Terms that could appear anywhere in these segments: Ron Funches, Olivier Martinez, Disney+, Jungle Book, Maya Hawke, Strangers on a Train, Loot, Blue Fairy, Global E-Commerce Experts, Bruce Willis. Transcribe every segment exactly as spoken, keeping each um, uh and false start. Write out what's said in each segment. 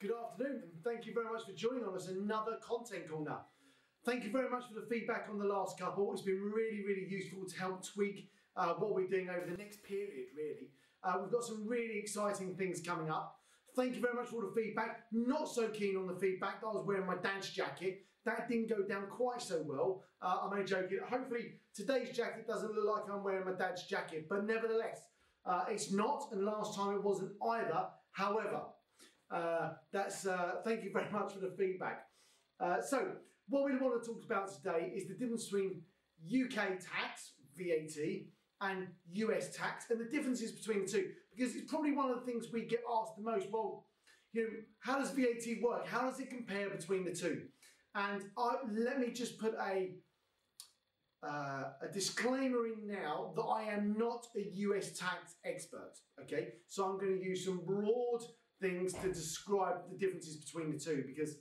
Good afternoon, and thank you very much for joining on us another Content Corner. Thank you very much for the feedback on the last couple. It's been really, really useful to help tweak uh, what we're doing over the next period, really. Uh, we've got some really exciting things coming up. Thank you very much for all the feedback. Not so keen on the feedback that I was wearing my dance jacket. That didn't go down quite so well. Uh, I'm only joking. Hopefully today's jacket doesn't look like I'm wearing my dad's jacket, but nevertheless, uh, it's not, and last time it wasn't either. However, uh, that's uh, thank you very much for the feedback. Uh, so what we want to talk about today is the difference between U K tax, V A T, and U S tax, and the differences between the two, because it's probably one of the things we get asked the most. Well, you know, how does V A T work? How does it compare between the two? And I, let me just put a, uh, a disclaimer in now that I am not a U S tax expert, okay? So I'm going to use some broad things to describe the differences between the two, because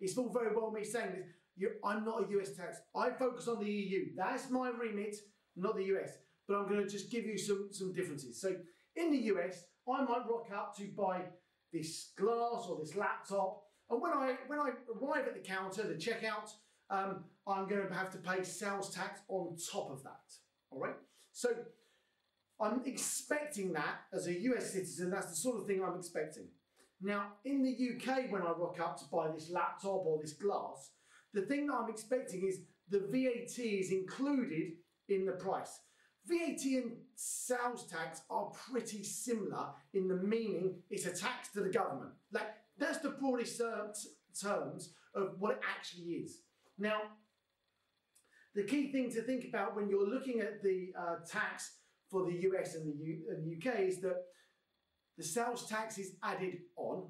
it's all very well me saying this. You're, I'm not a U S tax. I focus on the E U. That's my remit, not the U S. But I'm going to just give you some, some differences. So in the U S, I might rock up to buy this glass or this laptop. And when I, when I arrive at the counter, the checkout, um, I'm going to have to pay sales tax on top of that. All right. So I'm expecting that as a U S citizen. That's the sort of thing I'm expecting. Now, in the U K, when I rock up to buy this laptop or this glass, the thing that I'm expecting is the V A T is included in the price. V A T and sales tax are pretty similar in the meaning it's a tax to the government. Like, that's the broadest uh, terms of what it actually is. Now, the key thing to think about when you're looking at the uh, tax for the U S and the, U and the U K is that the sales tax is added on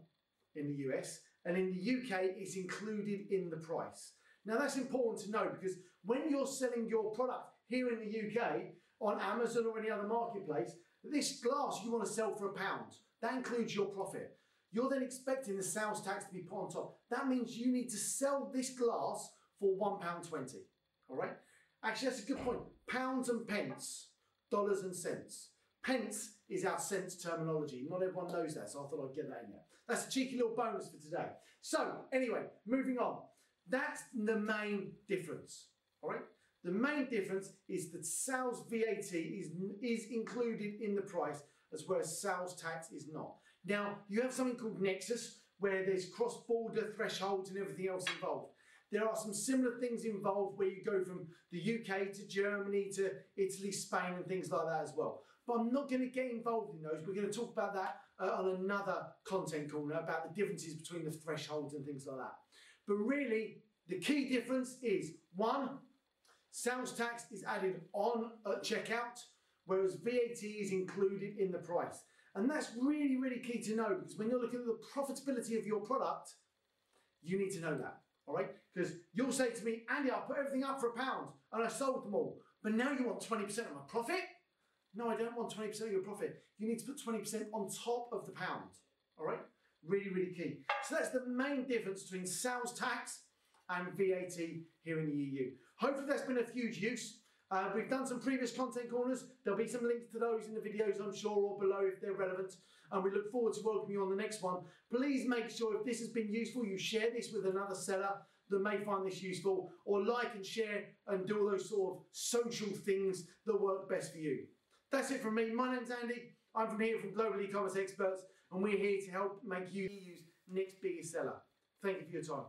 in the U S, and in the U K, it's included in the price. Now, that's important to know, because when you're selling your product here in the U K on Amazon or any other marketplace, this glass you want to sell for a pound. That includes your profit. You're then expecting the sales tax to be put on top. That means you need to sell this glass for one pound twenty. All right? Actually, that's a good point. Pounds and pence, dollars and cents. Pence is our cents terminology. Not everyone knows that, so I thought I'd get that in there. That's a cheeky little bonus for today. So anyway, moving on. That's the main difference, all right? The main difference is that sales V A T is, is included in the price, as well as sales tax is not. Now, you have something called nexus, where there's cross-border thresholds and everything else involved. There are some similar things involved where you go from the U K to Germany to Italy, Spain, and things like that as well. But I'm not going to get involved in those. We're going to talk about that uh, on another Content Corner, about the differences between the thresholds and things like that. But really, the key difference is, one, sales tax is added on at checkout, whereas V A T is included in the price. And that's really, really key to know, because when you're looking at the profitability of your product, you need to know that. All right, because you'll say to me, Andy, I put everything up for a pound and I sold them all, but now you want twenty percent of my profit? No, I don't want twenty percent of your profit. You need to put twenty percent on top of the pound, all right? Really, really key. So that's the main difference between sales tax and V A T here in the E U. Hopefully that's been of huge use. Uh, we've done some previous Content Corners. There'll be some links to those in the videos, I'm sure, or below if they're relevant. And we look forward to welcoming you on the next one. Please make sure if this has been useful, you share this with another seller that may find this useful, or like and share and do all those sort of social things that work best for you. That's it from me. My name's Andy. I'm from here from Global E-Commerce Experts, and we're here to help make you E U's next biggest seller. Thank you for your time.